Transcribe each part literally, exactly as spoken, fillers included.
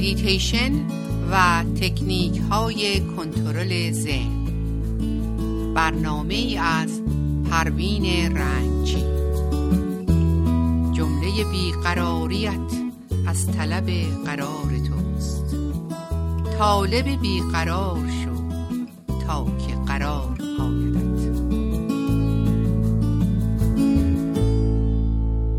مدیتیشن و تکنیک های کنترل ذهن. برنامه ای از پروین رنجی. جمله بیقراریت از طلب قرار توست، طالب بیقرار شو تا که قرار آیدت.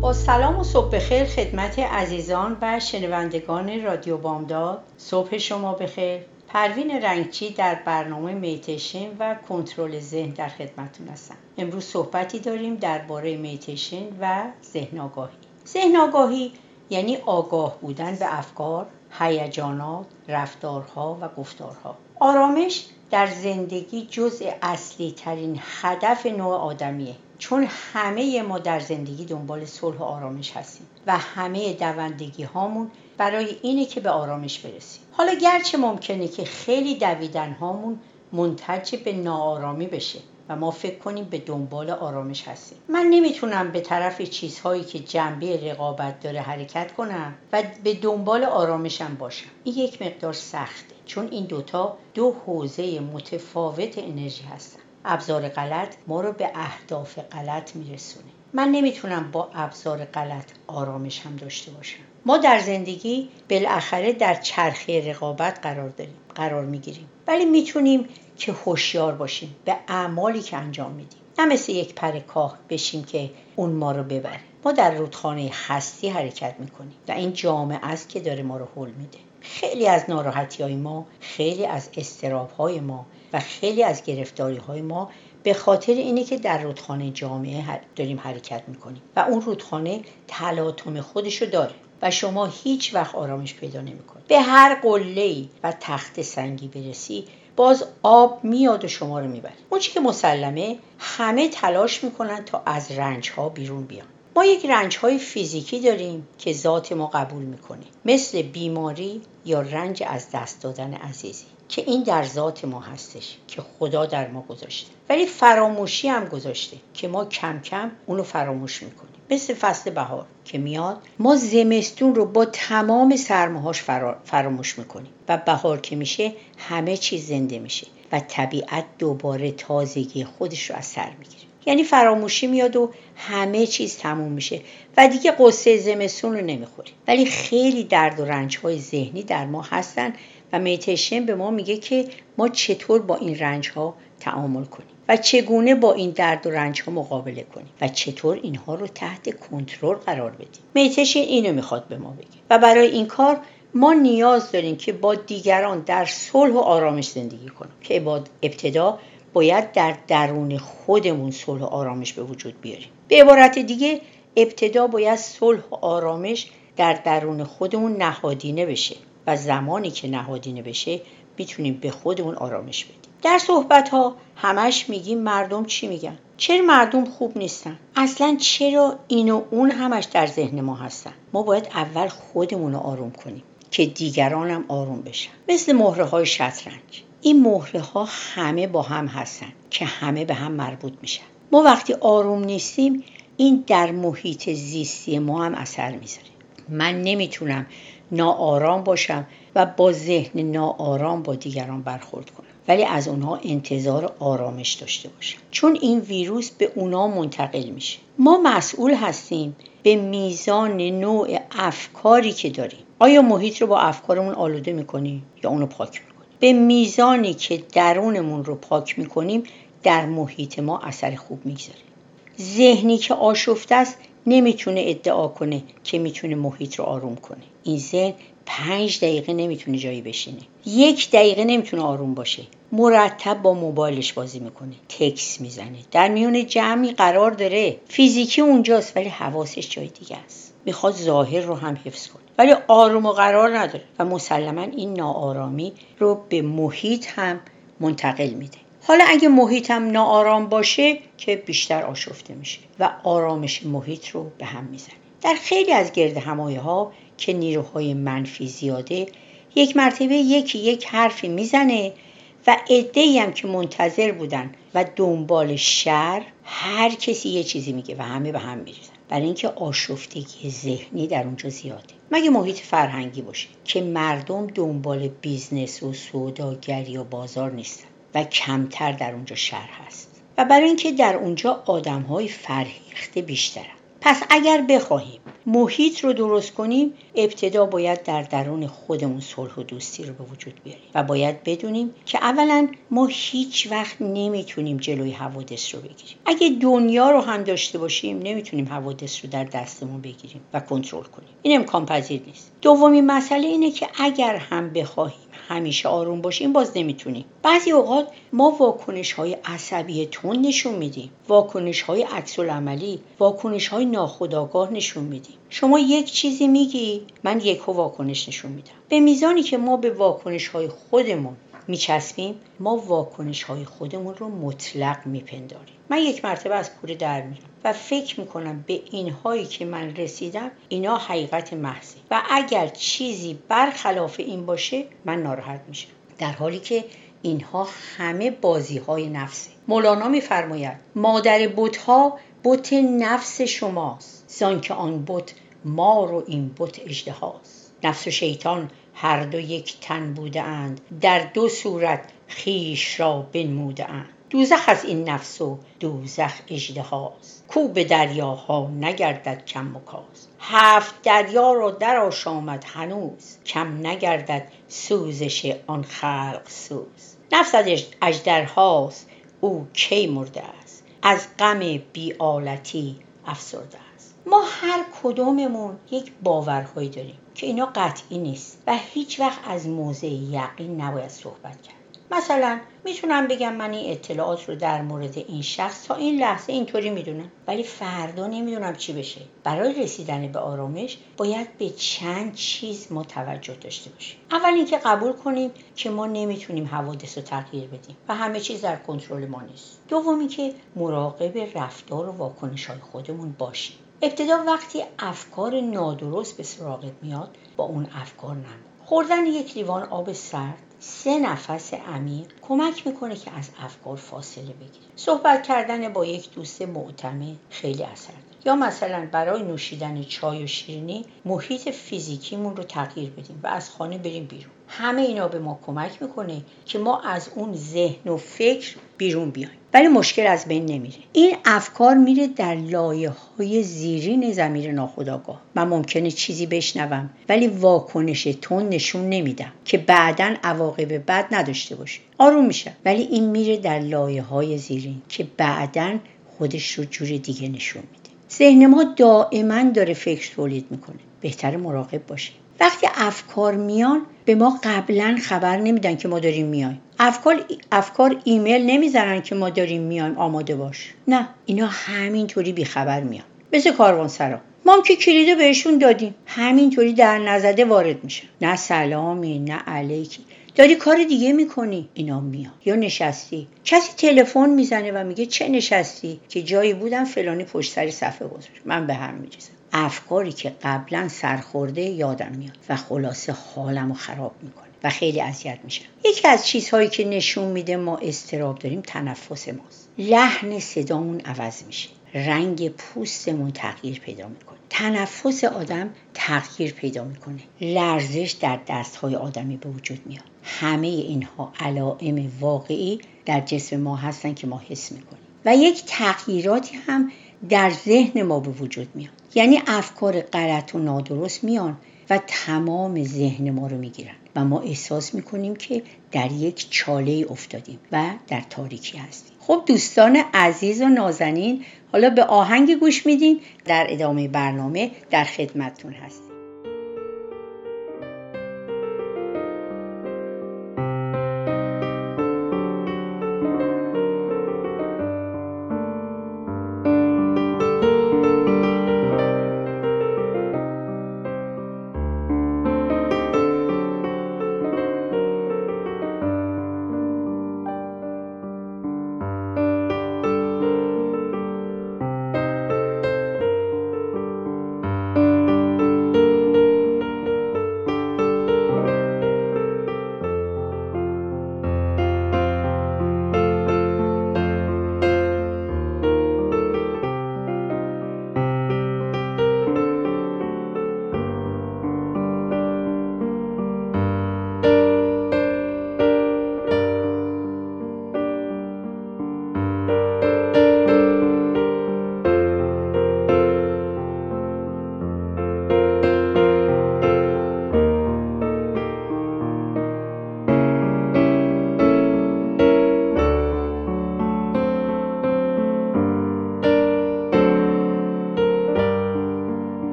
با سلام و صبح بخیر خدمت عزیزان و شنوندگان رادیو بامداد. صبح شما بخیر. پروین رنگچی در برنامه مدیتیشن و کنترل ذهن در خدمتتون هستم. امروز صحبتی داریم درباره مدیتیشن و ذهن آگاهی. ذهن آگاهی یعنی آگاه بودن به افکار، هیجانات، رفتارها و گفتارها. آرامش در زندگی جزء اصلی ترین هدف نوع آدمیه، چون همه ما در زندگی دنبال صلح و آرامش هستیم و همه دوندگی هامون برای اینه که به آرامش برسیم. حالا گرچه ممکنه که خیلی دویدن هامون منتج به ناآرامی بشه و ما فکر کنیم به دنبال آرامش هستیم. من نمیتونم به طرف چیزهایی که جنبه رقابت داره حرکت کنم و به دنبال آرامشم باشم. این یک مقدار سخته، چون این دوتا دو حوزه متفاوت انرژی هستن. ابزار غلط ما رو به اهداف غلط میرسونه. من نمیتونم با ابزار غلط آرامش هم داشته باشم. ما در زندگی بالاخره در چرخه رقابت قرار داریم، قرار میگیریم. ولی میتونیم که هوشیار باشیم به اعمالی که انجام میدیم. نه مثل یک پر کاه بشیم که اون ما رو ببره. ما در رودخانه هستی حرکت میکنیم و این جامعه است که داره ما رو هول میده. خیلی از ناراحتی‌های ما، خیلی از اضطراب‌های ما و خیلی از گرفتاری‌های ما به خاطر اینه که در رودخانه جامعه داریم حرکت میکنیم و اون رودخانه تلاطم خودشو داره و شما هیچ وقت آرامش پیدا نمی‌کنید. به هر قله‌ای و تخت سنگی برسی باز آب میاد و شما رو میبره. اون چی که مسلمه، همه تلاش میکنن تا از رنج‌ها بیرون بیان. ما یک رنج‌های فیزیکی داریم که ذات ما قبول میکنه، مثل بیماری یا رنج از دست دادن عزیزی، که این در ذات ما هستش که خدا در ما گذاشته. ولی فراموشی هم گذاشته که ما کم کم اونو فراموش میکنیم. مثل فصل بهار که میاد، ما زمستون رو با تمام سرماهاش فراموش میکنیم و بهار که میشه همه چیز زنده میشه و طبیعت دوباره تازگی خودش رو از سر میگیره. یعنی فراموشی میاد و همه چیز تموم میشه و دیگه قصه زمستون رو نمیخوریم. ولی خیلی درد و رنج‌های ذهنی در ما هستن و مدیتیشن به ما میگه که ما چطور با این رنج‌ها تعامل کنیم و چگونه با این درد و رنج‌ها مقابله کنیم و چطور اینها رو تحت کنترل قرار بدیم. مدیتیشن اینو میخواد به ما بگه و برای این کار ما نیاز داریم که با دیگران در صلح و آرامش زندگی کنیم، که با ابتدا باید در درون خودمون صلح و آرامش به وجود بیاریم. به عبارت دیگه، ابتدا باید صلح و آرامش در درون خودمون نهادینه بشه و زمانی که نهادینه بشه میتونیم به خودمون آرامش بدیم. در صحبت‌ها همش میگیم مردم چی میگن؟ چرا مردم خوب نیستن؟ اصلا چرا این و اون همش در ذهن ما هستن؟ ما باید اول خودمون رو آروم کنیم که دیگران هم آروم بشن. مثل مهره‌های شطرنج، این مهره ها همه با هم هستن که همه به هم مربوط میشن. ما وقتی آروم نیستیم، این در محیط زیستی ما هم اثر میذاره. من نمیتونم ناآرام باشم و با ذهن ناآرام با دیگران برخورد کنم، ولی از اونها انتظار آرامش داشته باشم، چون این ویروس به اونها منتقل میشه. ما مسئول هستیم به میزان نوع افکاری که داریم. آیا محیط رو با افکارمون آلوده میکنی یا اونو پاک؟ به میزانی که درونمون رو پاک میکنیم، در محیط ما اثر خوب میگذاره. ذهنی که آشفته است نمیتونه ادعا کنه که میتونه محیط رو آروم کنه. این ذهن پنج دقیقه نمیتونه جایی بشینه، یک دقیقه نمیتونه آروم باشه. مرتب با موبایلش بازی میکنه، تکست میزنه، در میون جمعی قرار داره، فیزیکی اونجاست ولی حواسش جای دیگه است. میخواد ظاهر رو هم حفظ کنه ولی آروم و قرار نداره و مسلما این ناآرامی رو به محیط هم منتقل میده. حالا اگه محیط هم ناآرام باشه که بیشتر آشفته میشه و آرامش محیط رو به هم میزنه. در خیلی از گرد همایی ها که نیروهای منفی زیاده، یک مرتبه یکی یک حرفی میزنه و عده‌ای هم که منتظر بودن و دنبال شر، هر کسی یه چیزی میگه و همه به هم میریزن برای اینکه آشفتگی ذهنی در اونجا زیاده. مگه محیط فرهنگی باشه که مردم دنبال بیزنس و سوداگری و بازار نیستن و کمتر در اونجا شهر هست و برای اینکه در اونجا آدم‌های فرهیخته بیشترن. پس اگر بخوایم محیط رو درست کنیم، ابتدا باید در درون خودمون صلح و دوستی رو به وجود بیاریم و باید بدونیم که اولا ما هیچ وقت نمیتونیم جلوی حوادث رو بگیریم. اگه دنیا رو هم داشته باشیم نمیتونیم حوادث رو در دستمون بگیریم و کنترل کنیم. این امکان پذیر نیست. دومین مسئله اینه که اگر هم بخوایم همیشه آروم باشیم باز نمیتونیم. بعضی اوقات ما واکنش‌های عصبی تون نشون میدیم، واکنش‌های عکس‌العملی، واکنش‌های ناخودآگاه نشون میدیم. شما یک چیزی میگی، من یک واکنش نشون میدم. به میزانی که ما به واکنش‌های خودمون میچسبیم، ما واکنش‌های خودمون رو مطلق میپنداریم. من یک مرتبه از کوره در میرم و فکر میکنم به اینهایی که من رسیدم اینا حقیقت محضه و اگر چیزی برخلاف این باشه من ناراحت میشم، در حالی که اینها همه بازی‌های نفسه. مولانا میفرماید مادر بت‌ها بت نفس شماست، زان که آن بت مار و این بت اژدهاست. نفس و شیطان هر دو یک تن بوده اند، در دو صورت خیش را بنموده اند. دوزخ از این نفس و دوزخ اژدهاست، کو به دریاها نگردد کم و کاست. هفت دریا را در آشامد هنوز، کم نگردد سوزش آن خلق سوز. نفس از اژدرهاست او کی مرده است، از غم بی آلتی افسرده است. ما هر کدوممون یک باورهایی داریم که اینا قطعی نیست و هیچ وقت از موضع یقین نباید صحبت کرد. مثلا میتونم بگم من این اطلاعات رو در مورد این شخص تا این لحظه اینطوری میدونم، ولی فردا نمیدونم چی بشه. برای رسیدن به آرامش باید به چند چیز متوجه داشته باشیم. اول اینکه قبول کنیم که ما نمیتونیم حوادث رو تغییر بدیم و همه چیز در کنترل ما نیست. دومی که مراقب رفتار و واکنش‌های خودمون باشیم. ابتدا وقتی افکار نادرست به سراغت میاد با اون افکار نمون. خوردن یک لیوان آب سرد، سه نفس عمیق کمک میکنه که از افکار فاصله بگیری. صحبت کردن با یک دوست معتمد خیلی اثر داره. یا مثلا برای نوشیدن چای و شیرینی محیط فیزیکیمون رو تغییر بدیم و از خانه بریم بیرون. همه اینا به ما کمک میکنه که ما از اون ذهن و فکر بیرون بیایم، ولی مشکل از بین نمیره. این افکار میره در لایه‌های زیرین ضمیر ناخودآگاه. من ممکنه چیزی بشنوم ولی واکنش تون نشون نمیدم که بعداً عواقب بد نداشته باشه. آروم میشم ولی این میره در لایه‌های زیرین که بعداً خودش رو جور دیگه نشون میده. ذهن ما دائما داره فکر تولید میکنه. بهتره مراقب باشیم. وقتی افکار میان به ما قبلا خبر نمیدن که ما داریم میایم. افکار افکار ایمیل نمیزنن که ما داریم میایم آماده باش. نه، اینا همینطوری بیخبر میان. مثل کاروانسرا. ما هم که کلیدو بهشون دادیم، همینطوری در نزده وارد میشن. نه سلامی، نه علیکی. داری کار دیگه میکنی، اینا میان. یا نشستی، کسی تلفن میزنه و میگه چه نشستی که جایی بودم فلانی پشت سر صفحه گذاشت. من به هم میریزم. افکاری که قبلا سرخورده یادم میاد و خلاصه حالمو خراب میکنه و خیلی اذیت میشم. یکی از چیزهایی که نشون میده ما اضطراب داریم تنفس ماست. لحن صدامون عوض میشه، رنگ پوستمون تغییر پیدا میکنه، تنفس آدم تغییر پیدا میکنه، لرزش در دستهای آدمی به وجود میاد. همه اینها علائم واقعی در جسم ما هستن که ما حس میکنیم و یک تغییراتی هم در ذهن ما به وجود میاد. یعنی افکار غلط و نادرست میان و تمام ذهن ما رو میگیرن و ما احساس میکنیم که در یک چاله افتادیم و در تاریکی هستیم. خب دوستان عزیز و نازنین، حالا به آهنگ گوش میدیم، در ادامه برنامه در خدمتتون هستیم.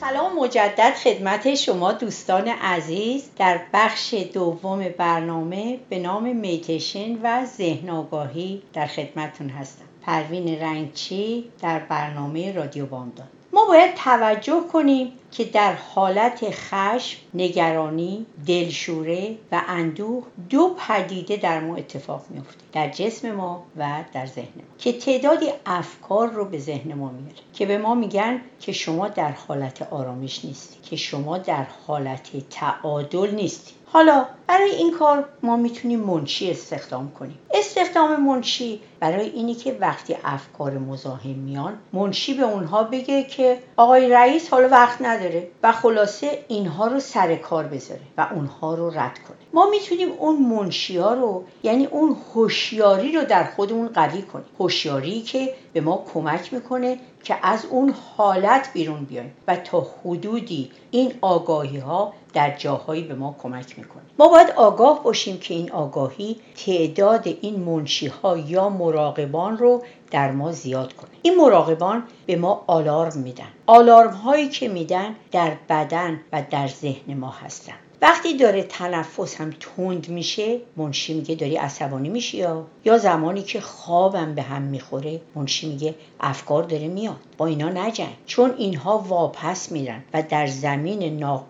سلام مجدد خدمت شما دوستان عزیز در بخش دوم برنامه به نام میتیشن و ذهن آگاهی در خدمتون هستم. پروین رنگچی در برنامه رادیو بامداد. ما باید توجه کنیم که در حالت خشم، نگرانی، دلشوره و اندوه دو پدیده در ما اتفاق میفته، در جسم ما و در ذهن ما، که تعدادی افکار رو به ذهن ما میاره که به ما میگن که شما در حالت آرامش نیستی، که شما در حالت تعادل نیستی. حالا برای این کار ما میتونیم منشی استخدام کنیم. استخدام منشی برای اینی که وقتی افکار مزاحم میان، منشی به اونها بگه که آقای رئیس حالا وقت نداره و خلاصه اینها رو سر کار بذاره و اونها رو رد کنه. ما میتونیم اون منشی ها رو، یعنی اون هوشیاری رو در خودمون قوی کنیم، هوشیاری که به ما کمک میکنه که از اون حالت بیرون بیایم و تا حدودی این آگاهی ها در جاهایی به ما کمک میکنه. ما باید آگاه باشیم که این آگاهی تعداد این منشی ها یا مراقبان رو در ما زیاد کنه. این مراقبان به ما آلارم میدن. آلارم هایی که میدن در بدن و در ذهن ما هستن. وقتی داره تنفس هم تند میشه، منشی میگه داری عصبانی میشی، یا یا زمانی که خوابم به هم میخوره، منشی میگه افکار داره میاد، با اینا نجنگ، چون اینها واپس میرن و در زمین نا...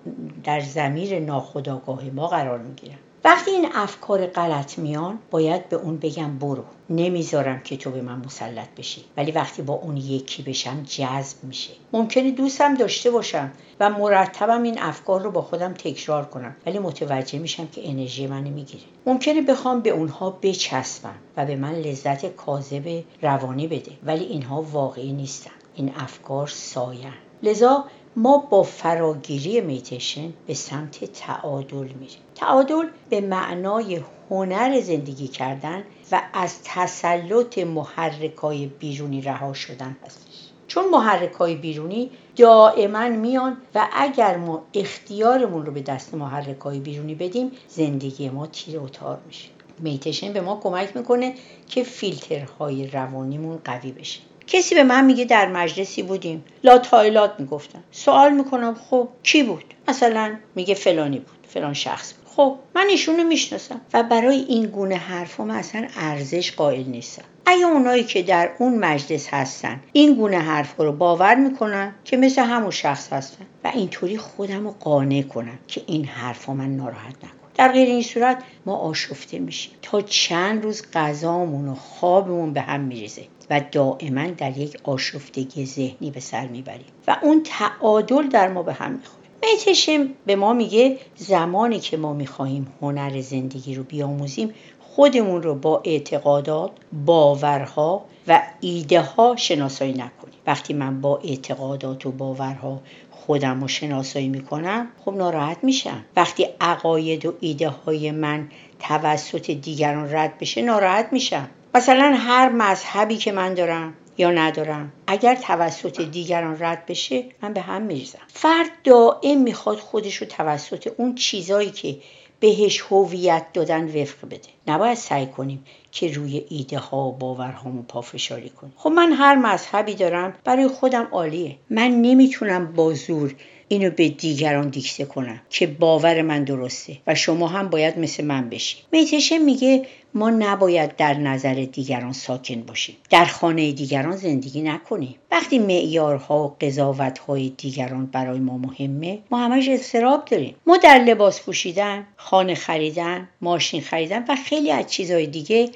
در ضمیر ناخودآگاه ما قرار میگیرن. وقتی این افکار غلط میان، باید به اون بگم برو، نمیذارم که تو به من مسلط بشی. ولی وقتی با اون یکی بشم جذب میشه. ممکنه دوستم داشته باشم و مرتبم این افکار رو با خودم تکرار کنم، ولی متوجه میشم که انرژی منو میگیره. ممکنه بخوام به اونها بچسبم و به من لذت کاذب روانی بده، ولی اینها واقعی نیستن. این افکار سایه‌اند. لذا ما با فراگیری میتیشن به سمت تعادل میریم. تعادل به معنای هنر زندگی کردن و از تسلط محرکای بیرونی رها شدن هست. چون محرکای بیرونی دائما میان و اگر ما اختیارمون رو به دست محرکای بیرونی بدیم، زندگی ما تیر و تار میشه. میتیشن به ما کمک میکنه که فیلترهای روانیمون قوی بشه. کسی به من میگه در مجلسی بودیم، لاتایلات میگفتن. سوال میکنم خب کی بود؟ مثلا میگه فلانی بود، فلان شخص بود. خب من ایشونو میشناسم و برای این گونه حرفام اصلا ارزش قائل نیستم. اگه اونایی که در اون مجلس هستن این گونه حرفا رو باور میکنن که مثل همون شخص هستن و اینطوری خودم رو قانع کنم که این حرفا من ناراحت نکنه. در غیر این صورت ما آشفته میشیم تا چند روز، غذامون و خوابمون به هم میریزه و دائما در یک آشفتگی ذهنی به سر میبریم و اون تعادل در ما به هم میخوره. میتیشن به ما میگه زمانی که ما میخواهیم هنر زندگی رو بیاموزیم، خودمون رو با اعتقادات، باورها و ایده ها شناسایی نکنیم. وقتی من با اعتقادات و باورها خودم رو شناسایی میکنم، خب ناراحت میشم. وقتی عقاید و ایده های من توسط دیگران رد بشه، ناراحت میشم. مثلا هر مذهبی که من دارم یا ندارم، اگر توسط دیگران رد بشه، من به هم میریزم. فرد دائم میخواد خودش رو توسط اون چیزایی که بهش هویت دادن وفق بده. نباید سعی کنیم که روی ایده ها و باورهامون پافشاری کنیم. خب من هر مذهبی دارم، برای خودم عالیه. من نمیتونم با زور اینو به دیگران دیکته کنم که باور من درسته و شما هم باید مثل من بشید. میتیشن میگه ما نباید در نظر دیگران ساکن باشیم. در خانه دیگران زندگی نکنیم. وقتی معیارها و قضاوت‌های دیگران برای ما مهمه، ما همش اضطراب داریم. ما در لباس پوشیدن، خانه خریدن، ماشین خریدن و خیلی از چیزهای دیگه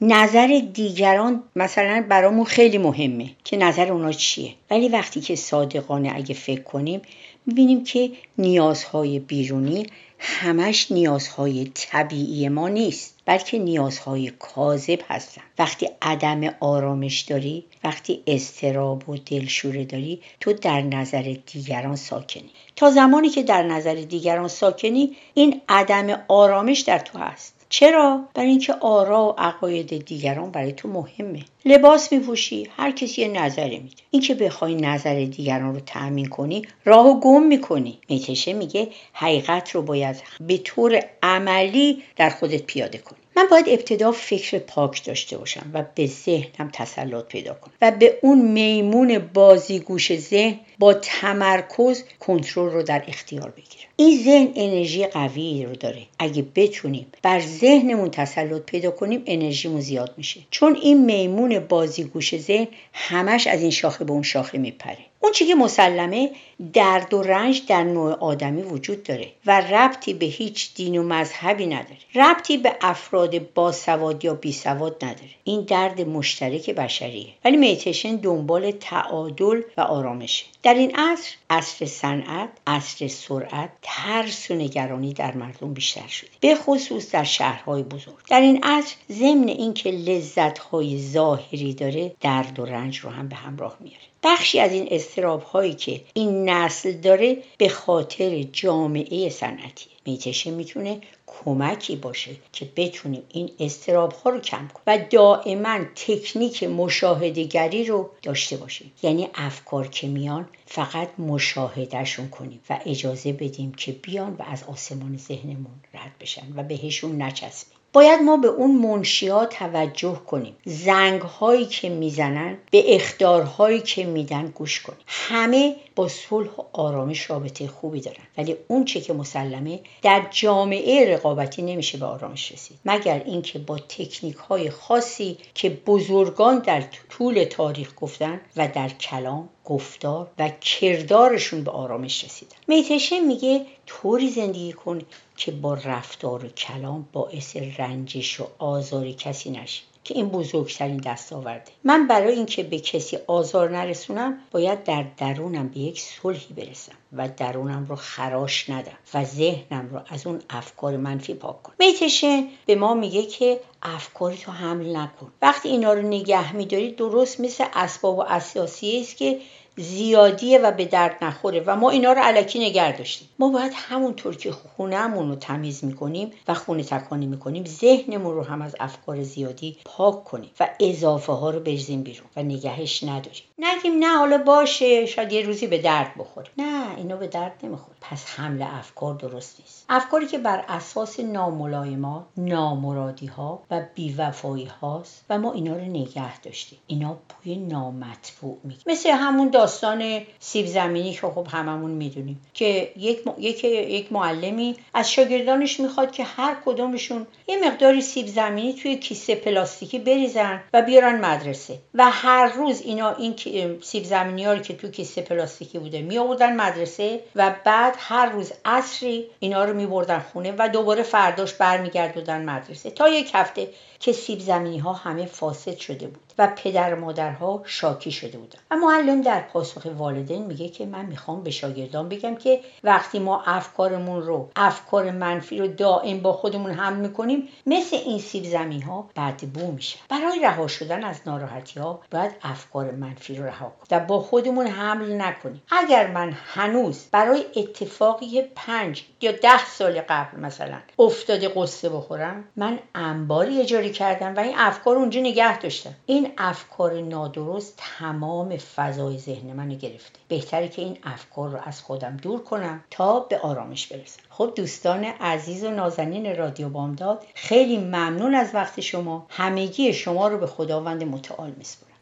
نظر دیگران مثلا برامون خیلی مهمه که نظر اونا چیه. ولی وقتی که صادقانه اگه فکر کنیم، میبینیم که نیازهای بیرونی همش نیازهای طبیعی ما نیست، بلکه نیازهای کاذب هستن. وقتی عدم آرامش داری، وقتی اضطراب و دلشوره داری، تو در نظر دیگران ساکنی. تا زمانی که در نظر دیگران ساکنی، این عدم آرامش در تو هست. چرا؟ برای اینکه آرا و عقاید دیگران برای تو مهمه. لباس میپوشی، هر کسی یه نظری میده. اینکه بخوای نظر دیگران رو تأمین کنی، راهو گم میکنی. میتیشن میگه حقیقت رو باید به طور عملی در خودت پیاده کنی. من باید ابتدا فکر پاک داشته باشم و به ذهنم تسلط پیدا کنم و به اون میمون بازیگوش ذهن با تمرکز کنترل رو در اختیار بگیرم. این ذهن انرژی قوی رو داره. اگه بتونیم بر ذهنمون تسلط پیدا کنیم انرژیمون زیاد میشه، چون این میمون بازیگوش ذهن همش از این شاخه به اون شاخه میپره. اون چیزی که مسلمه، درد و رنج در نوع آدمی وجود داره و ربطی به هیچ دین و مذهبی نداره، ربطی به افراد باسواد یا بیسواد نداره. این درد مشترک بشریه، ولی میتیشن دنبال تعادل و آرامشه. در این عصر، عصر صنعت، عصر سرعت، ترس و نگرانی در مردم بیشتر شده، به خصوص در شهرهای بزرگ. در این عصر ضمن اینکه لذت‌های ظاهری داره، درد و رنج رو هم به همراه میاره. بخشی از این اضطراب هایی که این نسل داره به خاطر جامعه صنعتی. میتشه میتونه کمکی باشه که بتونیم این اضطراب ها رو کم کنیم و دائما تکنیک مشاهده‌گری رو داشته باشیم. یعنی افکار که میان فقط مشاهدهشون کنیم و اجازه بدیم که بیان و از آسمان ذهنمون رد بشن و بهشون نچسبیم. باید ما به اون منشی‌ها توجه کنیم، زنگ‌هایی که میزنن، به اخطارهایی که میدن گوش کنیم. همه با صلح و آرامش رابطه خوبی دارن، ولی اون چه که مسلمه در جامعه رقابتی نمیشه به آرامش رسید، مگر اینکه با تکنیک‌های خاصی که بزرگان در طول تاریخ گفتن و در کلام، گفتار و کردارشون به آرامش رسیدن. میتشه میگه طوری زندگی کن که با رفتار و کلام باعث رنجش و آزار کسی نشی، که این بزرگترین دستاورده. من برای اینکه به کسی آزار نرسونم باید در درونم به یک صلحی برسم و درونم رو خراش ندم و ذهنم رو از اون افکار منفی پاک کنم. میتشه به ما میگه که افکاری تو حمل نکن. وقتی اینا رو نگه میداری درست مثل اسباب و اساسیه است که زیادیه و به درد نخوره و ما اینا رو الکی نگه داشتیم. ما باید همونطور که خونه‌مون رو تمیز می‌کنیم و خونه تکانی می‌کنیم، ذهنمون رو هم از افکار زیادی پاک کنیم و اضافه ها رو بریزیم بیرون و نگهش نداریم. نگیم نه حالا باشه، شاید یه روزی به درد بخوره. نه، اینا به درد نمیخوره. پس حمل افکار درست نیست. افکاری که بر اساس ناملایمات، نامرادی‌ها و بی‌وفایی‌هاست و ما اینا رو نگه داشتیم، اینا بوی نامطبوع می‌گیره. مثل همون داستان سیب زمینی که خب هممون میدونیم که یک م... یک یک معلمی از شاگردانش میخواد که هر کدومشون یه مقداری سیب زمینی توی کیسه پلاستیکی بریزن و بیارن مدرسه و هر روز اینا این سیب زمینی‌ها رو که تو کیسه پلاستیکی بوده میآوردن مدرسه و بعد هر روز عصری اینا رو میبردن خونه و دوباره فرداش برمیگردوندن مدرسه تا یک هفته که سیب زمینی‌ها همه فاسد شده بود و پدر مادرها شاکی شده بودن. و معلم در پاسخ والدین میگه که من میخوام به شاگردان بگم که وقتی ما افکارمون رو، افکار منفی رو دائم با خودمون حمل میکنیم، مثل این سیب زمینی‌ها بدبو میشن. برای رها شدن از ناراحتی‌ها باید افکار منفی رو رها کنیم و با خودمون حمل نکنیم. اگر من هنوز برای اتفاقی پنج یا ده سال قبل مثلا افتاده قصه بخورم، من انباری اجاره کردم و این افکار اونجا نگه داشتم. این افکار نادرست تمام فضای ذهن منو گرفته. بهتره که این افکار رو از خودم دور کنم تا به آرامش برسم. خب دوستان عزیز و نازنین رادیو بامداد، خیلی ممنون از وقت شما. همگی شما رو به خداوند متعال میسپارم.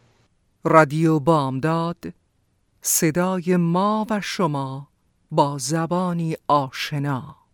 رادیو بامداد، صدای ما و شما با زبانی آشنا.